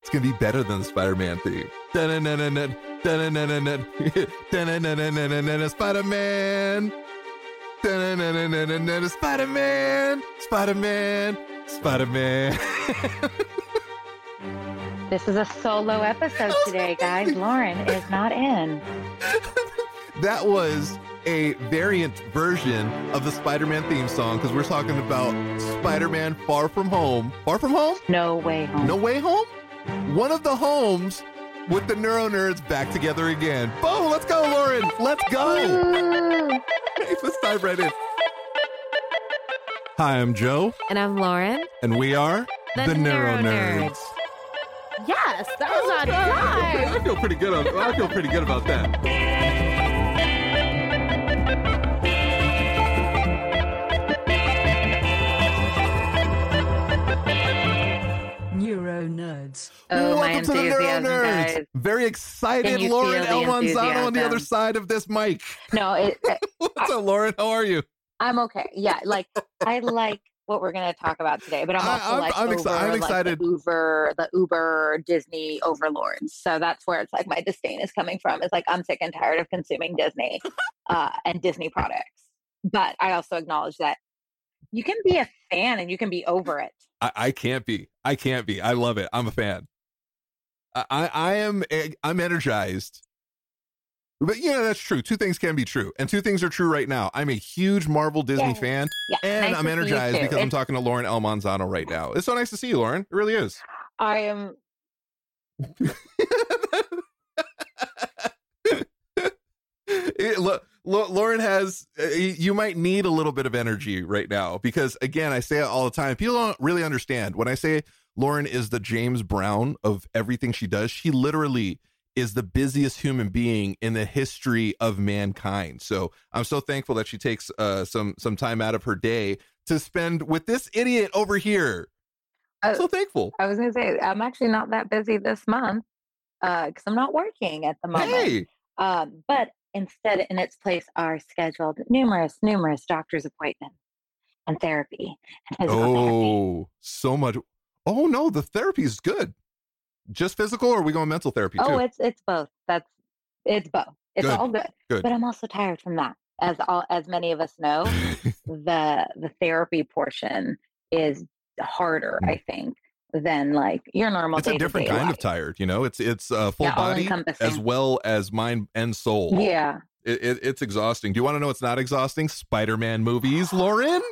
It's going to be better than the Spider-Man theme. Da-na-na-na-na. Spider-Man. Spider-Man. Spider-Man. Spider-Man. This is a solo episode today, guys. Lauren is not in. That was a variant version of the Spider-Man theme song because we're talking about Spider-Man Far From Home. Far From Home? No Way Home. No Way Home? One of the homes with the NeuroNerds back together again. Boom! Let's go, Lauren! Let's go! Let's dive right in. Hi, I'm Joe. And I'm Lauren. And we are the NeuroNerds. Yes, that was on time. I feel pretty good. I feel pretty good about that. NeuroNerds. Oh, welcome to the NeuroNerds. Guys. Very excited, Lauren L. Manzano on the other side of this mic. No, what's up, Lauren? How are you? I'm okay. Yeah, I like what we're going to talk about today, but I'm excited. The Uber Disney overlords. So that's where it's my disdain is coming from. It's I'm sick and tired of consuming Disney and Disney products. But I also acknowledge that you can be a fan and you can be over it. I can't be. I can't be. I love it. I'm a fan. I'm energized. But that's true. Two things can be true. And two things are true right now. I'm a huge Marvel Disney fan. Yeah. And nice I'm energized because I'm talking to Lauren L. Manzano right now. It's so nice to see you, Lauren. It really is. I am. Lauren has, you might need a little bit of energy right now because, again, I say it all the time. People don't really understand. When I say Lauren is the James Brown of everything she does, she literally is the busiest human being in the history of mankind. So I'm so thankful that she takes some time out of her day to spend with this idiot over here. I'm so thankful. I was going to say, I'm actually not that busy this month because I'm not working at the moment. Hey. But instead, in its place are scheduled numerous doctor's appointments and therapy and physical therapy. So much. Oh, no, the therapy is good. Just physical, or are we going mental therapy, too? Oh, it's both. It's both. It's good. All good. But I'm also tired from that. As many of us know, the therapy portion is harder, I think, than your normal. It's a different kind of tired, It's full body as well as mind and soul. Yeah, it's exhausting. Do you want to know what's not exhausting? Spider-Man movies, Lauren.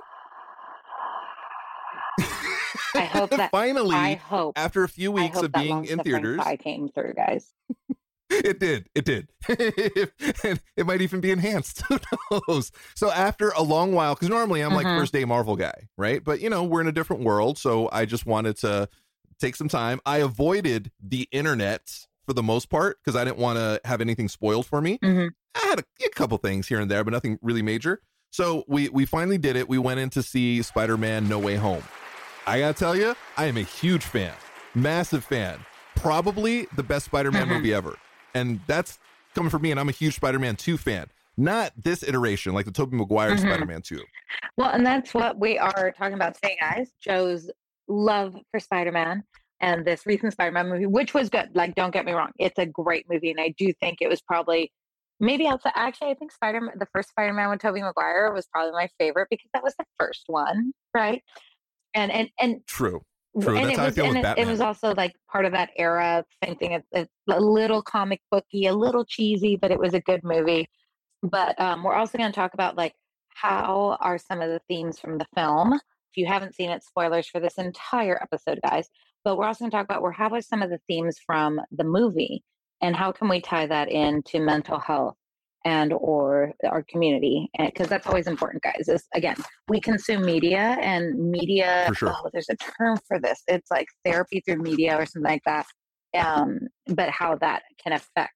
I hope that finally. After a few weeks of being in theaters, I came through, guys. It did. It might even be enhanced. Who knows? So after a long while, because normally I'm first day Marvel guy, right? But we're in a different world. So I just wanted to take some time. I avoided the internet for the most part because I didn't want to have anything spoiled for me. Mm-hmm. I had a couple things here and there, but nothing really major. So we finally did it. We went in to see Spider-Man No Way Home. I got to tell you, I am a huge fan, massive fan, probably the best Spider-Man movie ever. And that's coming from me, and I'm a huge Spider-Man 2 fan. Not this iteration, like the Tobey Maguire Spider-Man 2. Well, and that's what we are talking about today, guys. Joe's love for Spider-Man and this recent Spider-Man movie, which was good. Like, don't get me wrong. It's a great movie. And I do think it was probably maybe outside. Actually, I think the first Spider-Man with Tobey Maguire was probably my favorite because that was the first one. Right. And True. And that's how I feel with Batman. It was also like part of that era. Same thing. It's a little comic booky, a little cheesy, but it was a good movie. But we're also going to talk about like how are some of the themes from the film. If you haven't seen it, spoilers for this entire episode, guys. But we're also going to talk about how are some of the themes from the movie and how can we tie that into mental health and or our community, because that's always important, guys. Is, again, we consume media and media. For sure. Oh, there's a term for this. It's like therapy through media or something like that. But how that can affect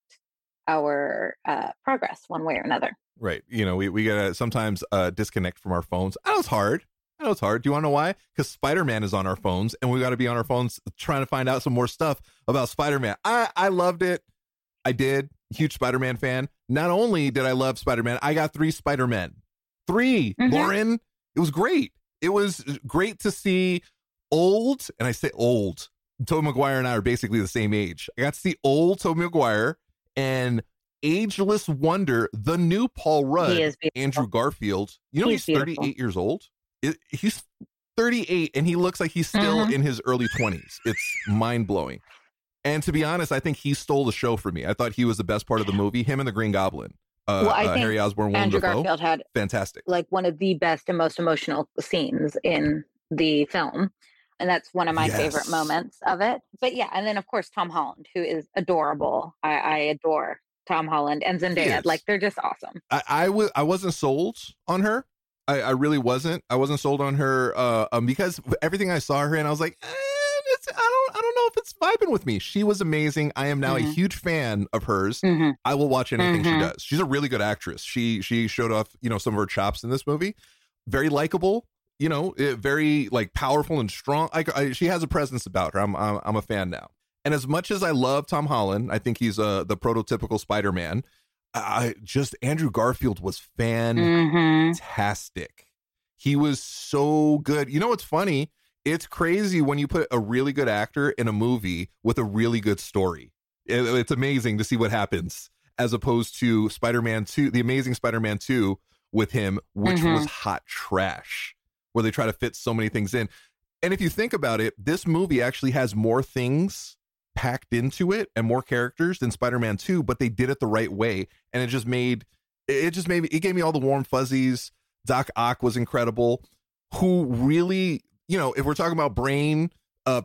our progress one way or another. Right. You know, we gotta sometimes disconnect from our phones. I know it's hard. Do you want to know why? Because Spider-Man is on our phones and we got to be on our phones trying to find out some more stuff about Spider-Man. I loved it. I did. Huge Spider-Man fan. Not only did I love Spider-Man, I got 3 Spider-Men. 3, mm-hmm. Lauren. It was great. It was great to see old, and I say old, Tobey Maguire and I are basically the same age. I got to see old Tobey Maguire and ageless wonder, the new Paul Rudd, Andrew Garfield. You know, he's 38 years old. He's 38 and he looks like he's still in his early 20s. It's mind-blowing. And to be honest, I think he stole the show for me. I thought he was the best part of the movie. Him and the Green Goblin. Harry Osborn, Willem Dafoe. Andrew Garfield had fantastic, like one of the best and most emotional scenes in the film. And that's one of my favorite moments of it. But yeah, and then of course, Tom Holland, who is adorable. I adore Tom Holland and Zendaya. Like, they're just awesome. I wasn't sold on her. I really wasn't. I wasn't sold on her because everything I saw her in, I was like, I don't know if it's vibing with me. She was amazing. I am now a huge fan of hers. Mm-hmm. I will watch anything she does. She's a really good actress. She showed off, you know, some of her chops in this movie. Very likable, you know, very like powerful and strong. She has a presence about her. I'm a fan now. And as much as I love Tom Holland, I think he's the prototypical Spider-Man. Andrew Garfield was fantastic. He was so good. You know what's funny? It's crazy when you put a really good actor in a movie with a really good story. It's amazing to see what happens, as opposed to Spider-Man 2, The Amazing Spider-Man 2 with him, which was hot trash, where they try to fit so many things in. And if you think about it, this movie actually has more things packed into it and more characters than Spider-Man 2, but they did it the right way. And it gave me all the warm fuzzies. Doc Ock was incredible, who really, you know, if we're talking about brain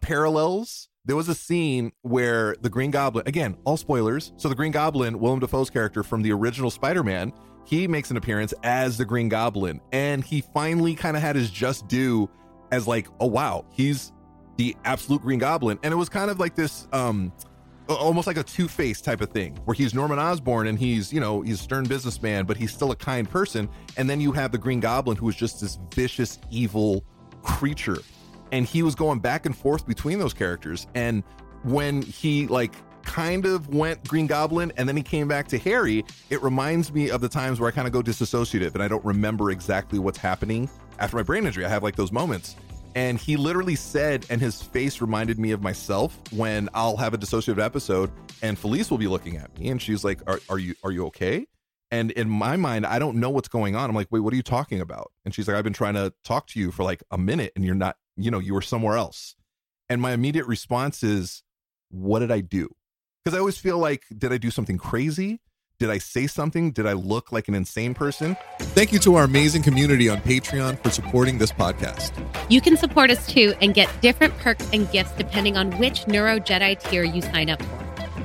parallels, there was a scene where the Green Goblin, again, all spoilers. So the Green Goblin, Willem Dafoe's character from the original Spider-Man, he makes an appearance as the Green Goblin. And he finally kind of had his just due as like, oh, wow, he's the absolute Green Goblin. And it was kind of like this, almost like a Two-Face type of thing, where he's Norman Osborn and he's, you know, he's a stern businessman, but he's still a kind person. And then you have the Green Goblin, who is just this vicious, evil creature. And he was going back and forth between those characters. And when he like kind of went Green Goblin and then he came back to Harry, it reminds me of the times where I kind of go disassociative and I don't remember exactly what's happening after my brain injury. I have like those moments. And he literally said, and his face reminded me of myself when I'll have a dissociative episode and Felice will be looking at me and she's like, are you okay? And in my mind, I don't know what's going on. I'm like, wait, what are you talking about? And she's like, I've been trying to talk to you for like a minute and you're not, you know, you were somewhere else. And my immediate response is, what did I do? Because I always feel like, did I do something crazy? Did I say something? Did I look like an insane person? Thank you to our amazing community on Patreon for supporting this podcast. You can support us too and get different perks and gifts depending on which Neuro Jedi tier you sign up for.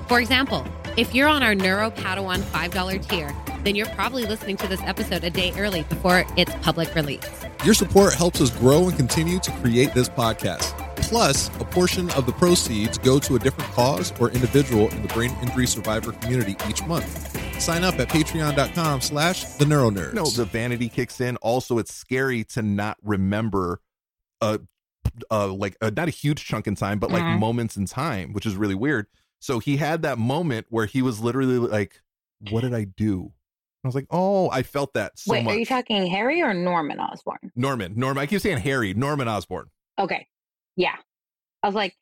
For example, if you're on our Neuro Padawan $5 tier, then you're probably listening to this episode a day early before its public release. Your support helps us grow and continue to create this podcast. Plus, a portion of the proceeds go to a different cause or individual in the brain injury survivor community each month. Sign up at patreon.com/TheNeuroNerds. No, the vanity kicks in. Also, it's scary to not remember not a huge chunk in time, but like moments in time, which is really weird. So he had that moment where he was literally like, what did I do? I was like, oh, I felt that so much. Wait, are you talking Harry or Norman Osborn? Norman. I keep saying Harry. Norman Osborn. Okay. Yeah. I was like,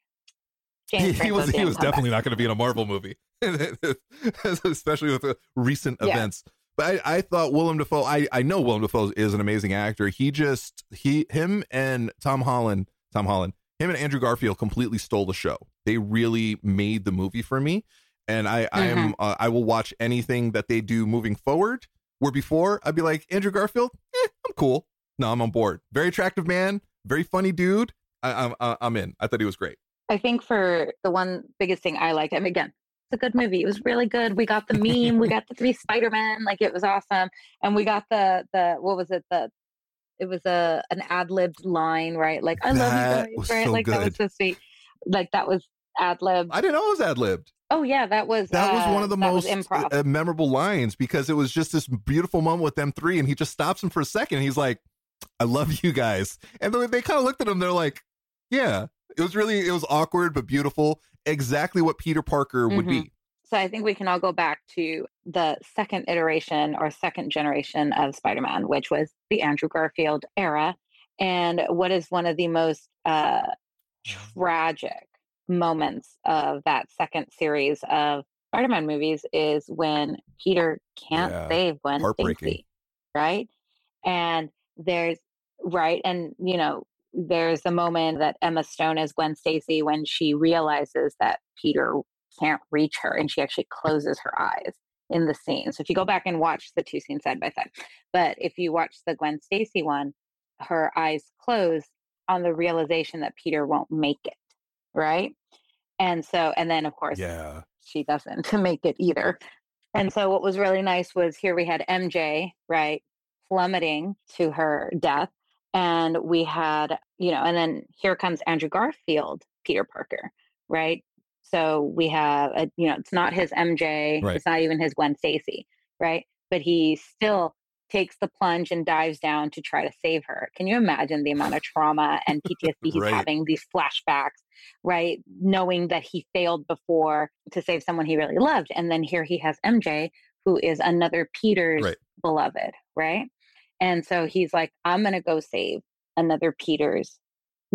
He was definitely not going to be in a Marvel movie, especially with the recent events. But I thought Willem Dafoe, I know Willem Dafoe is an amazing actor. Him and Tom Holland, him and Andrew Garfield completely stole the show. They really made the movie for me. And I will watch anything that they do moving forward, where before I'd be like, Andrew Garfield, I'm cool. No, I'm on board. Very attractive man. Very funny dude. I'm in. I thought he was great. I think for the one biggest thing I liked, I mean, again, it's a good movie. It was really good. We got the meme. We got the 3 Spider-Man. Like, it was awesome. And we got the what was it? It was an ad-libbed line, right? Like, I love you guys, right? So like, good. That was so sweet. Like, that was ad-libbed. I didn't know it was ad-libbed. Oh, yeah, that was one of the most memorable lines, because it was just this beautiful moment with them 3, and he just stops him for a second, and he's like, I love you guys. And they kind of looked at him, they're like, yeah. It was awkward, but beautiful. Exactly what Peter Parker would be. So I think we can all go back to the second iteration or second generation of Spider-Man, which was the Andrew Garfield era. And what is one of the most tragic moments of that second series of Spider-Man movies is when Peter can't save Gwen Stacy, right? And there's the moment that Emma Stone is Gwen Stacy when she realizes that Peter can't reach her, and she actually closes her eyes in the scene. So if you go back and watch the 2 scenes side by side, but if you watch the Gwen Stacy one, her eyes close on the realization that Peter won't make it, right? And so, and then of course, she doesn't make it either. And so what was really nice was here we had MJ, right, plummeting to her death. And we had, and then here comes Andrew Garfield, Peter Parker, right? So we have, it's not his MJ, right. It's not even his Gwen Stacy, right? But he still takes the plunge and dives down to try to save her. Can you imagine the amount of trauma and PTSD he's having, these flashbacks, right? Knowing that he failed before to save someone he really loved. And then here he has MJ, who is another Peter's beloved, right? And so he's like, I'm going to go save another Peter's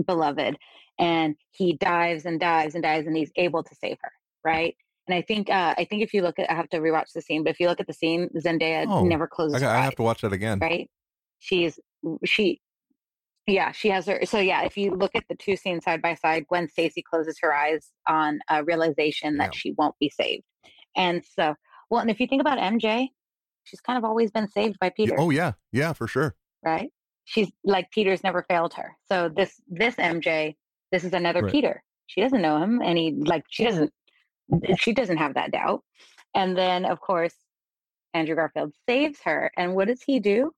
beloved. And he dives and dives and dives, and he's able to save her, right? And I think if you look at, I have to rewatch the scene, but if you look at the scene, Zendaya never closes her eyes. I have to watch that again. Right? She has her. So yeah, if you look at the 2 scenes side by side, Gwen Stacy closes her eyes on a realization that she won't be saved. And so, well, and if you think about MJ, she's kind of always been saved by Peter. Oh, yeah. Yeah, for sure. Right? She's like, Peter's never failed her. So this MJ, this is another Peter. She doesn't know him. And she doesn't have that doubt. And then, of course, Andrew Garfield saves her. And what does he do?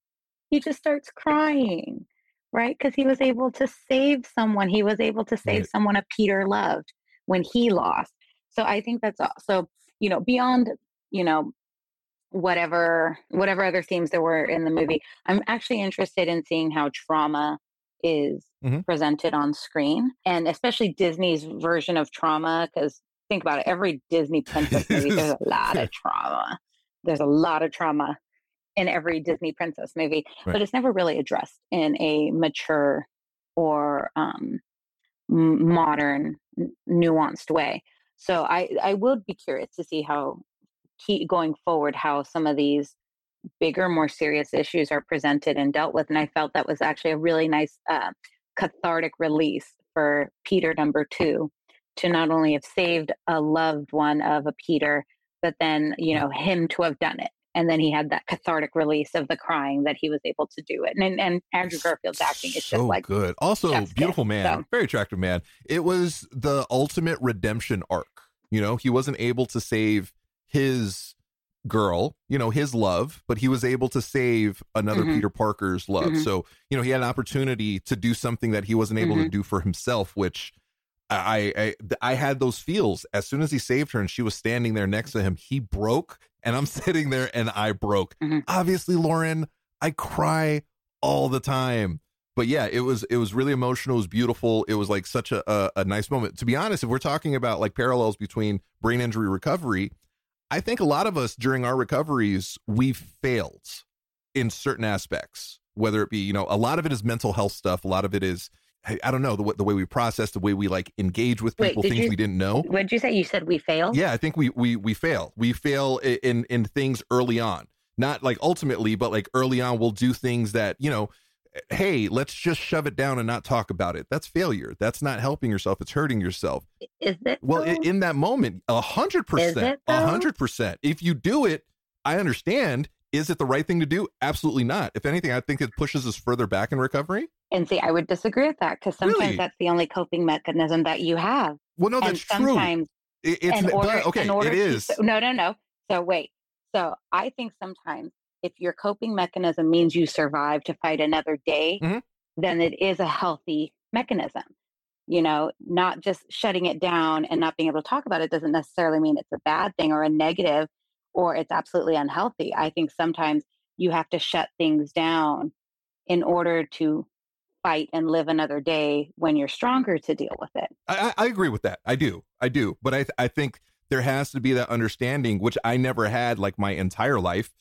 He just starts crying, right? Because he was able to save someone. He was able to save someone a Peter loved when he lost. So I think that's also, beyond, whatever other themes there were in the movie. I'm actually interested in seeing how trauma is presented on screen, and especially Disney's version of trauma, because think about it, every Disney princess movie, there's a lot of trauma. There's a lot of trauma in every Disney princess movie, but it's never really addressed in a mature or modern, nuanced way. So I would be curious to see how going forward, how some of these bigger, more serious issues are presented and dealt with. And I felt that was actually a really nice cathartic release for Peter number 2, to not only have saved a loved one of a Peter, but then, him to have done it. And then he had that cathartic release of the crying that he was able to do it. And Andrew Garfield's acting is just so good. Also, beautiful man, very attractive man. It was the ultimate redemption arc. He wasn't able to save his girl, his love, but he was able to save another Peter Parker's love. So, he had an opportunity to do something that he wasn't able to do for himself, which I had those feels. As soon as he saved her and she was standing there next to him, he broke, and I'm sitting there and I broke. Obviously, Lauren, I cry all the time. But yeah, it was really emotional. It was beautiful. It was like such a nice moment. To be honest, if we're talking about like parallels between brain injury recovery, I think a lot of us during our recoveries, we've failed in certain aspects, whether it be, a lot of it is mental health stuff. A lot of it is I don't know, the way we process, the way we like engage with people, we didn't know. What did you say? You said we fail? Yeah, I think we fail. We fail in things early on, not like ultimately, but like early on, we'll do things that, you know, hey, let's just shove it down and not talk about it. That's failure. That's not helping yourself. It's hurting yourself. Is it? Well, in that moment, 100%, 100%. If you do it, I understand. Is it the right thing to do? Absolutely not. If anything, I think it pushes us further back in recovery. And see, I would disagree with that, because sometimes that's the only coping mechanism that you have. Well, no, that's true. Sometimes it is. No. So wait. So I think sometimes if your coping mechanism means you survive to fight another day, mm-hmm. then it is a healthy mechanism. You know, not just shutting it down and not being able to talk about it doesn't necessarily mean it's a bad thing or a negative or it's absolutely unhealthy. I think sometimes you have to shut things down in order to fight and live another day when you're stronger to deal with it. I agree with that. I do. But I think there has to be that understanding, which I never had like my entire life,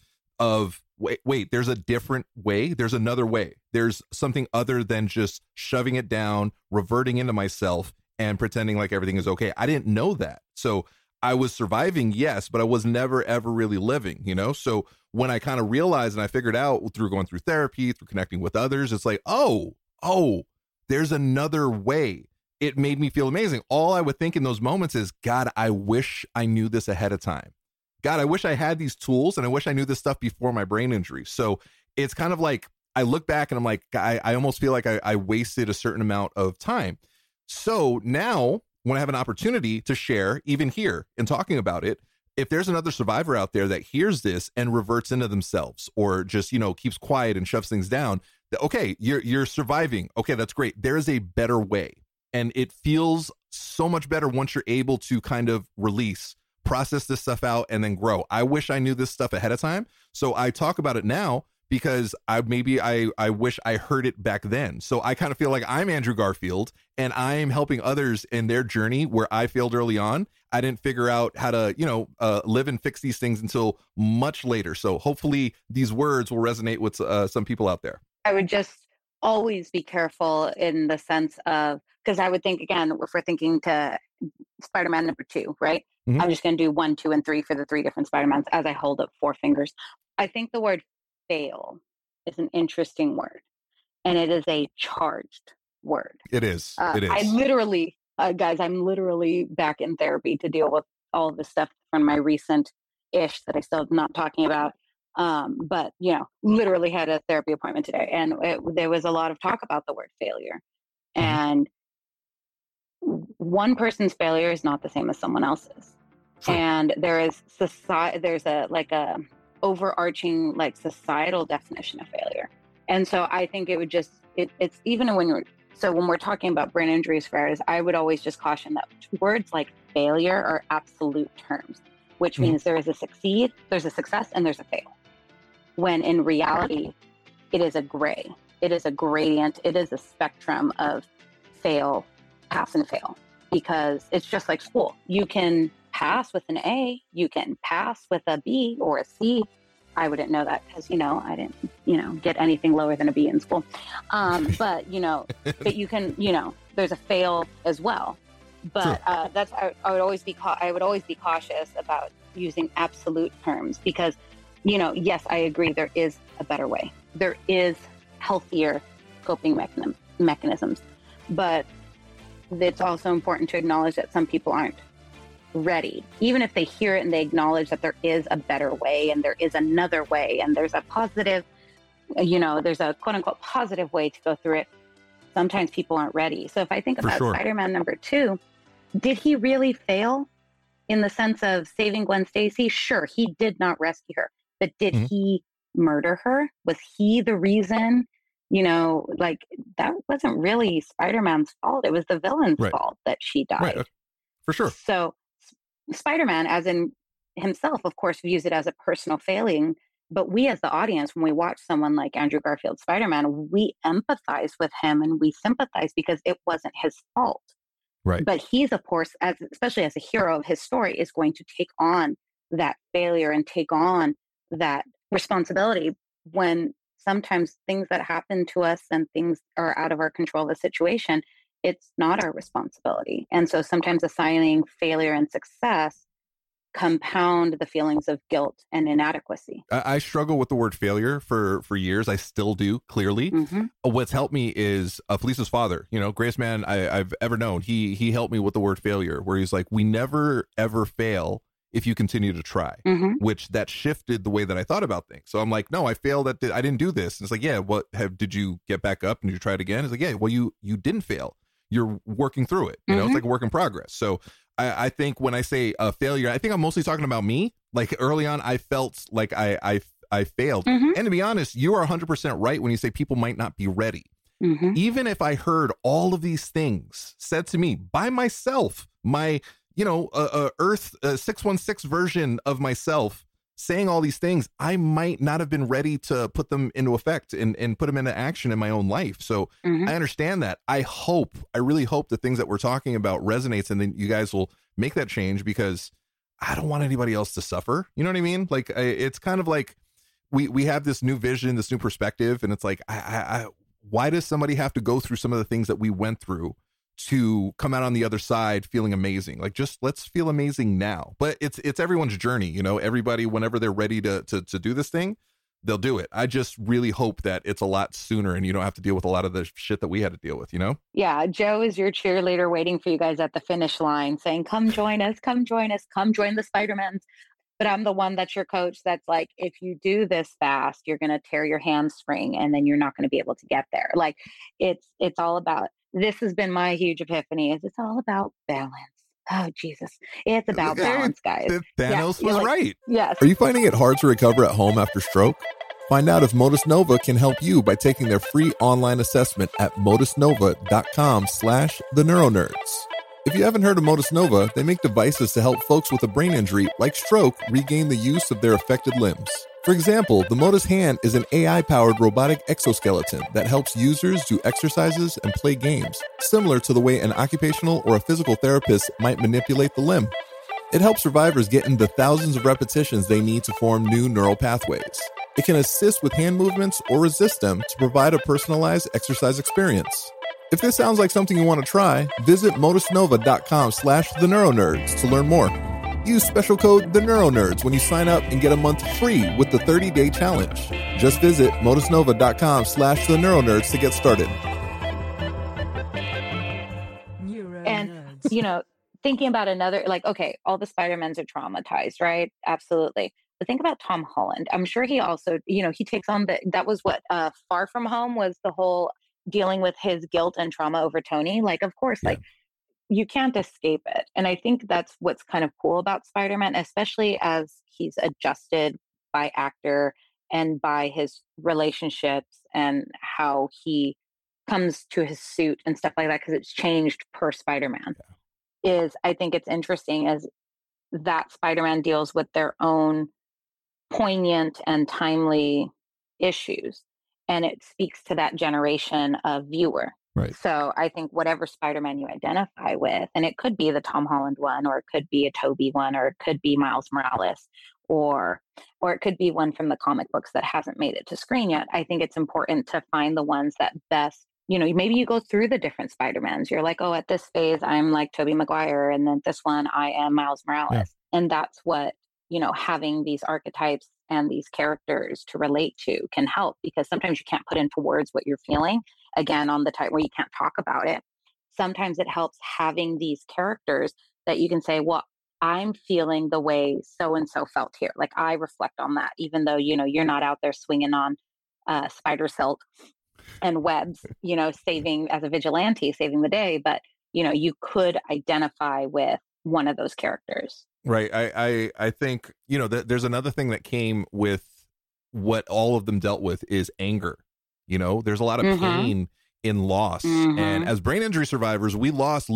of wait, there's a different way. There's another way. There's something other than just shoving it down, reverting into myself and pretending like everything is okay. I didn't know that. So I was surviving, yes, but I was never, ever really living, you know? So when I kind of realized and I figured out through going through therapy, through connecting with others, it's like, oh, there's another way. It made me feel amazing. All I would think in those moments is, God, I wish I knew this ahead of time. God, I wish I had these tools and I wish I knew this stuff before my brain injury. So it's kind of like, I look back and I'm like, I almost feel like I wasted a certain amount of time. So now when I have an opportunity to share, even here and talking about it, if there's another survivor out there that hears this and reverts into themselves or just, you know, keeps quiet and shoves things down, okay, you're surviving. Okay, that's great. There is a better way. And it feels so much better once you're able to kind of release, process this stuff out, and then grow. I wish I knew this stuff ahead of time. So I talk about it now because I wish I heard it back then. So I kind of feel like I'm Andrew Garfield and I'm helping others in their journey where I failed early on. I didn't figure out how to, you know, live and fix these things until much later. So hopefully these words will resonate with some people out there. I would just always be careful in the sense of, because I would think, again, if we're thinking to Spider-Man number 2, right? Mm-hmm. I'm just going to do 1, 2, and 3 for the 3 different Spider-Mans as I hold up 4 fingers. I think the word fail is an interesting word, and it is a charged word. It is. I literally, guys, I'm literally back in therapy to deal with all the stuff from my recent ish that I still am not talking about. But, you know, literally had a therapy appointment today, and there was a lot of talk about the word failure. And one person's failure is not the same as someone else's. Sure. And there is society, there's a like a overarching like societal definition of failure. And so I think it would just, it's even when you're, so when we're talking about brain injuries for ours, I would always just caution that words like failure are absolute terms, which means there is a succeed, there's a success, and there's a fail. When in reality, it is a gray, it is a gradient, it is a spectrum of fail, pass, and fail, because it's just like school. You can pass with an A, you can pass with a B or a C. I wouldn't know that because, you know, I didn't, you know, get anything lower than a B in school. But, you know, but you can, you know, there's a fail as well. But that's I would always be cautious about using absolute terms because, you know, yes, I agree. There is a better way. There is healthier coping mechanisms, but it's also important to acknowledge that some people aren't ready. Even if they hear it and they acknowledge that there is a better way and there is another way and there's a positive, you know, there's a quote unquote positive way to go through it. Sometimes people aren't ready. So if I think about Spider-Man number 2, did he really fail in the sense of saving Gwen Stacy? Sure, he did not rescue her, but did he murder her? Was he the reason? You know, like that wasn't really Spider-Man's fault. It was the villain's fault that she died. Right. For sure. So Spider-Man, as in himself, of course, views it as a personal failing. But we as the audience, when we watch someone like Andrew Garfield, Spider-Man, we empathize with him and we sympathize because it wasn't his fault. Right. But he's, of course, especially as a hero of his story, is going to take on that failure and take on that responsibility when sometimes things that happen to us and things are out of our control, the situation, it's not our responsibility. And so sometimes assigning failure and success compound the feelings of guilt and inadequacy. I struggle with the word failure for years. I still do, clearly. Mm-hmm. What's helped me is Felisa's father, greatest man I've ever known. He helped me with the word failure, where he's like, we never, ever fail if you continue to try, mm-hmm. which that shifted the way that I thought about things. So I'm like, no, I failed at I didn't do this. And it's like, yeah, did you get back up and you try it again? It's like, yeah, well, you didn't fail. You're working through it. You mm-hmm. know, it's like a work in progress. So I think when I say failure, I think I'm mostly talking about me. Like early on, I felt like I failed. Mm-hmm. And to be honest, you are 100% right when you say people might not be ready. Mm-hmm. Even if I heard all of these things said to me by myself, my, Earth 616 version of myself saying all these things, I might not have been ready to put them into effect and put them into action in my own life. So mm-hmm. I understand that. I really hope the things that we're talking about resonates, and then you guys will make that change, because I don't want anybody else to suffer. You know what I mean? Like, it's kind of like we have this new vision, this new perspective, and it's like, I why does somebody have to go through some of the things that we went through to come out on the other side feeling amazing? Like, just let's feel amazing now. But it's everyone's journey, everybody, whenever they're ready to do this thing, they'll do it. I just really hope that it's a lot sooner and you don't have to deal with a lot of the shit that we had to deal with, Yeah. Joe is your cheerleader waiting for you guys at the finish line saying, come join us, come join us, come join the Spider-Mans. But I'm the one that's your coach that's like, if you do this fast, you're going to tear your hamstring and then you're not going to be able to get there. Like, it's all about, this has been my huge epiphany, is it's all about balance. Oh, Jesus. It's about balance, guys. Thanos was right. Yes. Are you finding it hard to recover at home after stroke? Find out if Motus Nova can help you by taking their free online assessment at motusnova.com/theneuronerds. If you haven't heard of Motus Nova, they make devices to help folks with a brain injury like stroke regain the use of their affected limbs. For example, the Motus Hand is an AI-powered robotic exoskeleton that helps users do exercises and play games, similar to the way an occupational or a physical therapist might manipulate the limb. It helps survivors get in the thousands of repetitions they need to form new neural pathways. It can assist with hand movements or resist them to provide a personalized exercise experience. If this sounds like something you want to try, visit motusnova.com/theneuronerds to learn more. Use special code TheNeuroNerds when you sign up and get a month free with the 30-day challenge. Just visit motusnova.com/theneuronerds to get started. And, thinking about another, like, okay, all the Spider-Mans are traumatized, right? Absolutely. But think about Tom Holland. I'm sure he also, he takes on that was what Far From Home was, the whole dealing with his guilt and trauma over Tony. Like, of course, yeah. Like, you can't escape it. And I think that's what's kind of cool about Spider-Man, especially as he's adjusted by actor and by his relationships and how he comes to his suit and stuff like that, because it's changed per Spider-Man. Yeah. I think it's interesting as that Spider-Man deals with their own poignant and timely issues. And it speaks to that generation of viewer. Right. So I think whatever Spider-Man you identify with, and it could be the Tom Holland one, or it could be a Tobey one, or it could be Miles Morales, or it could be one from the comic books that hasn't made it to screen yet. I think it's important to find the ones that best, maybe you go through the different Spider-Mans. You're like, oh, at this phase, I'm like Tobey Maguire. And then this one, I am Miles Morales. Yeah. And that's what, having these archetypes and these characters to relate to can help, because sometimes you can't put into words what you're feeling, again, on the type where you can't talk about it. Sometimes it helps having these characters that you can say, well, I'm feeling the way so-and-so felt here. Like, I reflect on that, even though, you're not out there swinging on spider silk and webs, saving as a vigilante, saving the day. But, you could identify with one of those characters. Right. I think, there's another thing that came with what all of them dealt with is anger. There's a lot of mm-hmm. pain in loss. Mm-hmm. And as brain injury survivors, we lost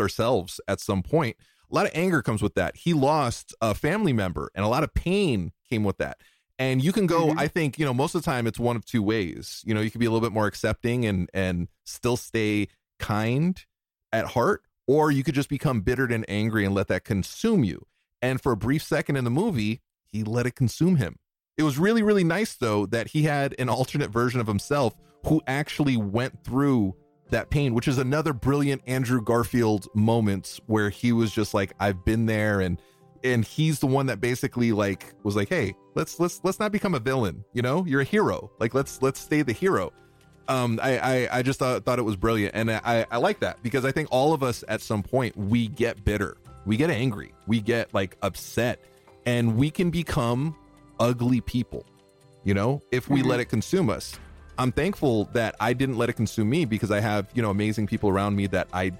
ourselves at some point. A lot of anger comes with that. He lost a family member, and a lot of pain came with that. And you can go, mm-hmm. I think, most of the time it's one of two ways. You can be a little bit more accepting and still stay kind at heart. Or you could just become bittered and angry and let that consume you. And for a brief second in the movie, he let it consume him. It was really, really nice, though, that he had an alternate version of himself who actually went through that pain, which is another brilliant Andrew Garfield moment where he was just like, I've been there. And he's the one that basically like was like, hey, let's not become a villain. You know, you're a hero. Like, let's stay the hero. I just thought it was brilliant. And I like that because I think all of us at some point, we get bitter, we get angry, we get like upset, and we can become ugly people, you know, if we let it consume us. I'm thankful that I didn't let it consume me because I have, you know, amazing people around me that I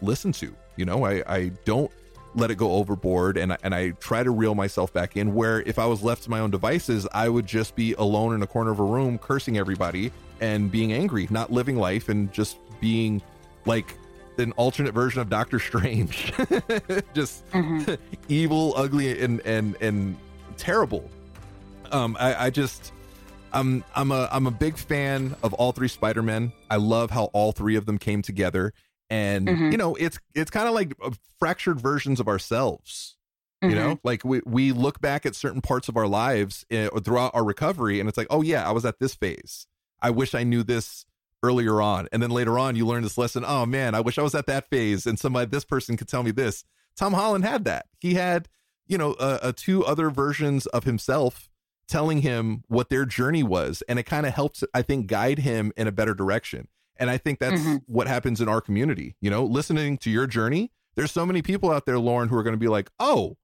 listen to, you know, I don't let it go overboard. And I try to reel myself back in, where if I was left to my own devices, I would just be alone in a corner of a room, cursing everybody and being angry, not living life, and just being like an alternate version of Doctor Strange, just evil, ugly, and terrible. I'm a big fan of all three Spider-Men. I love how all three of them came together, and you know, it's kind of like fractured versions of ourselves. You know, like we look back at certain parts of our lives throughout our recovery, and it's like, oh yeah, I was at this phase. I wish I knew this earlier on, and then later on, you learn this lesson. Oh man, I wish I was at that phase, and this person could tell me this. Tom Holland had that. He had, you know, two other versions of himself telling him what their journey was, and it kind of helps, I think, guide him in a better direction. And I think that's what happens in our community. You know, listening to your journey, there's so many people out there, Lauren, who are going to be like, oh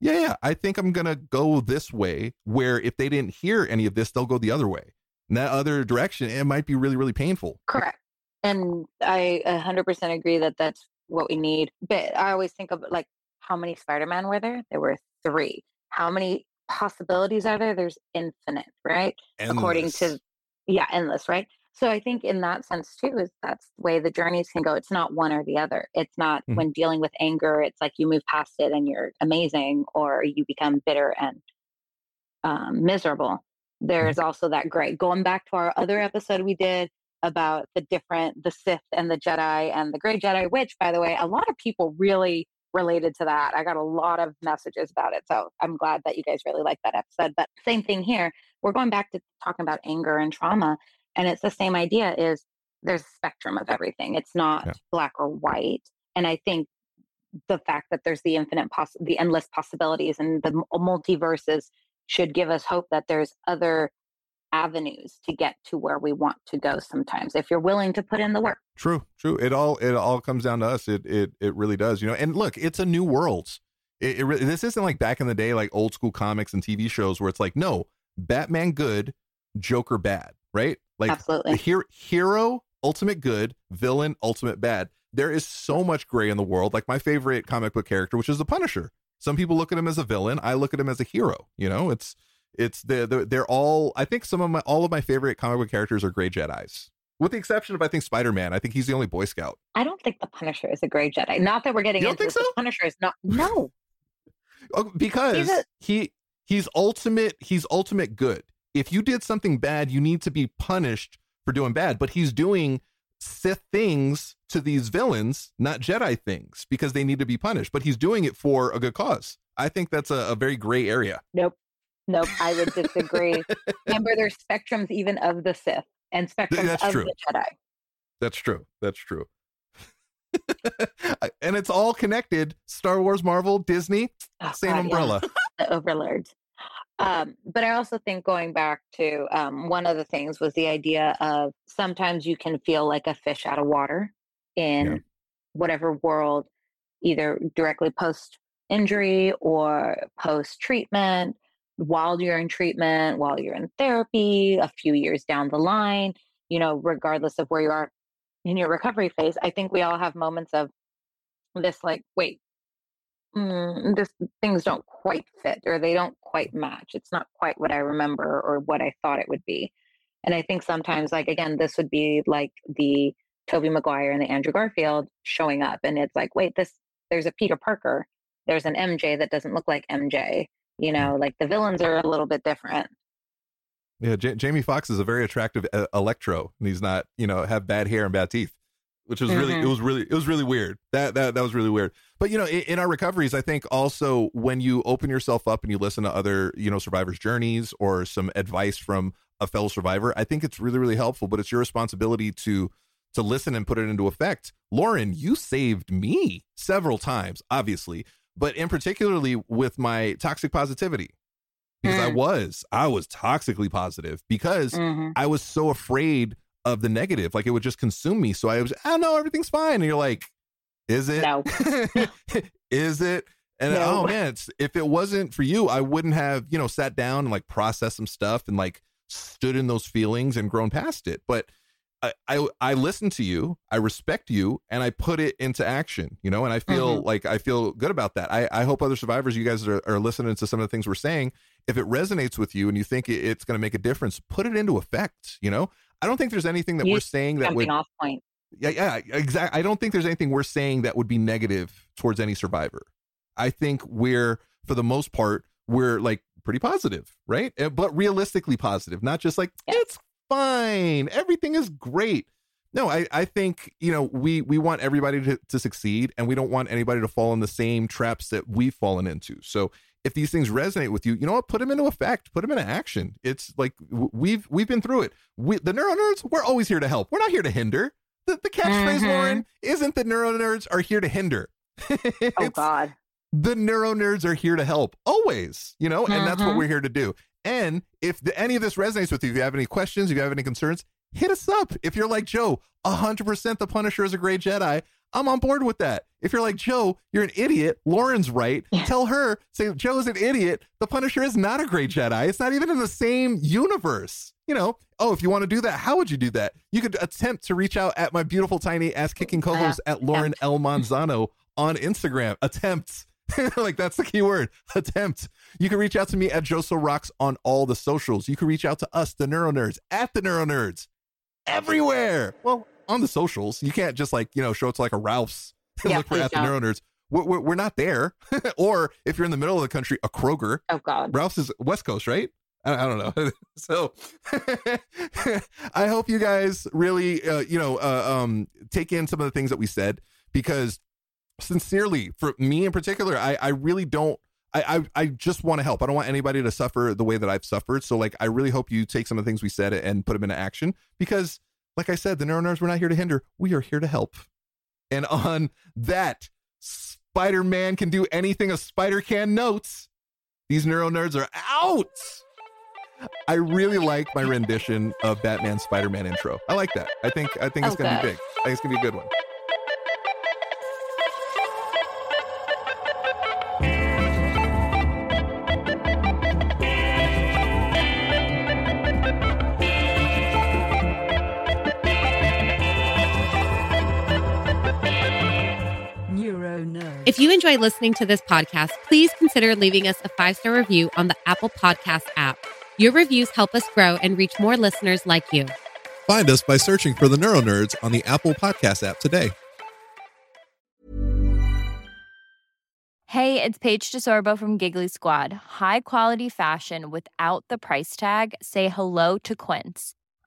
yeah, I think I'm going to go this way, where if they didn't hear any of this, they'll go the other way. In that other direction, it might be really, really painful. Correct. And I 100% agree that that's what we need. But I always think of like, how many Spider-Man were there? There were three. How many possibilities are there? There's infinite, right? Endless. According to, yeah, endless, right? So I think in that sense too, is that's the way the journeys can go. It's not one or the other. It's not when dealing with anger, it's like you move past it and you're amazing, or you become bitter and miserable. There's also that gray. Going back to our other episode we did about the Sith and the Jedi and the Gray Jedi, which, by the way, a lot of people really related to that. I got a lot of messages about it. So I'm glad that you guys really liked that episode. But same thing here. We're going back to talking about anger and trauma. And it's the same idea, is there's a spectrum of everything. It's not black or white. And I think the fact that there's the endless possibilities and the multiverses should give us hope that there's other avenues to get to where we want to go sometimes, if you're willing to put in the work. True. It all comes down to us. It really does, you know. And look, it's a new world. This isn't like back in the day, like old school comics and TV shows where it's like, no, Batman good, Joker bad, right? Like, absolutely. Hero, ultimate good, villain, ultimate bad. There is so much gray in the world. Like my favorite comic book character, which is the Punisher. Some people look at him as a villain. I look at him as a hero. You know, they're all, I think all of my favorite comic book characters are Gray Jedis, with the exception of, I think, Spider-Man. I think he's the only Boy Scout. I don't think the Punisher is a Gray Jedi. Not that we're getting into this. So? The Punisher is not. No, because he's ultimate good. If you did something bad, you need to be punished for doing bad, but he's doing Sith things to these villains, not Jedi things, because they need to be punished, but he's doing it for a good cause. I think that's a very gray area. Nope. I would disagree. Remember, there's spectrums even of the Sith and spectrums the Jedi. That's true. And it's all connected. Star Wars, Marvel, Disney, umbrella. Yeah. The overlords. But I also think going back to one of the things was the idea of sometimes you can feel like a fish out of water in whatever world, either directly post-injury or post-treatment, while you're in treatment, while you're in therapy, a few years down the line, you know, regardless of where you are in your recovery phase. I think we all have moments of this, like, wait, this things don't quite fit, or they don't quite match. It's not quite what I remember or what I thought it would be. And I think sometimes, like, again, this would be like the Tobey Maguire and the Andrew Garfield showing up, and it's like, wait, there's a Peter Parker, there's an MJ that doesn't look like MJ, you know, like the villains are a little bit different. Jamie Foxx is a very attractive Electro, and he's not, you know, have bad hair and bad teeth. which was really, it was really weird. That was really weird. But, you know, in our recoveries, I think also when you open yourself up and you listen to other, you know, survivors' journeys or some advice from a fellow survivor, I think it's really, really helpful, but it's your responsibility to listen and put it into effect. Lauren, you saved me several times, obviously, but in particularly with my toxic positivity, because I was toxically positive because I was so afraid of the negative. Like, it would just consume me. So I was, oh no, everything's fine. And you're like, is it? No. Is it? And no. Oh man, if it wasn't for you, I wouldn't have, you know, sat down and like processed some stuff and like stood in those feelings and grown past it. But I listen to you, I respect you, and I put it into action, you know, and I feel like I feel good about that. I hope other survivors, you guys are listening to some of the things we're saying. If it resonates with you and you think it's going to make a difference, put it into effect. You know, I don't think there's anything that we're saying that would off point. Yeah, exactly. I don't think there's anything we're saying that would be negative towards any survivor. I think we're, for the most part, we're like pretty positive, right? But realistically positive, not just like it's fine, everything is great. No, I think, you know, we want everybody to succeed, and we don't want anybody to fall in the same traps that we've fallen into. So if these things resonate with you, you know what, put them into effect, put them into action. It's like we've been through it. The NeuroNerds, we're always here to help. We're not here to hinder. The catchphrase, Lauren, isn't the NeuroNerds are here to hinder. Oh God. The NeuroNerds are here to help always, you know, and that's what we're here to do. And if any of this resonates with you, if you have any questions, if you have any concerns, hit us up. If you're like, Joe, 100% the Punisher is a Gray Jedi, I'm on board with that. If you're like, Joe, you're an idiot, Lauren's right. Yeah. Tell her, say, Joe's an idiot. The Punisher is not a Gray Jedi. It's not even in the same universe. You know, oh, if you want to do that, how would you do that? You could attempt to reach out at my beautiful, tiny ass-kicking co-host at Lauren L. Manzano on Instagram. Attempts. Like, that's the key word, attempt. You can reach out to me at Joso Rocks on all the socials. You can reach out to us, the NeuroNerds, at the NeuroNerds, everywhere. Well, on the socials, you can't just like, you know, show it to like a Ralph's and look for at the NeuroNerds. We're not there. Or if you're in the middle of the country, a Kroger. Oh God, Ralph's is West Coast, right? I don't know. So I hope you guys really, take in some of the things that we said, because sincerely, for me in particular, I really don't, I just want to help. I don't want anybody to suffer the way that I've suffered. So like, I really hope you take some of the things we said and put them into action, because like I said, the NeuroNerds, we're not here to hinder. We are here to help. And on that Spider-Man Can Do Anything a Spider Can notes, these NeuroNerds are out. I really like my rendition of Batman Spider-Man intro. I like that. I think it's going to be big. I think it's going to be a good one. If you enjoy listening to this podcast, please consider leaving us a 5-star review on the Apple Podcast app. Your reviews help us grow and reach more listeners like you. Find us by searching for the NeuroNerds on the Apple Podcast app today. Hey, it's Paige DeSorbo from Giggly Squad. High quality fashion without the price tag. Say hello to Quince.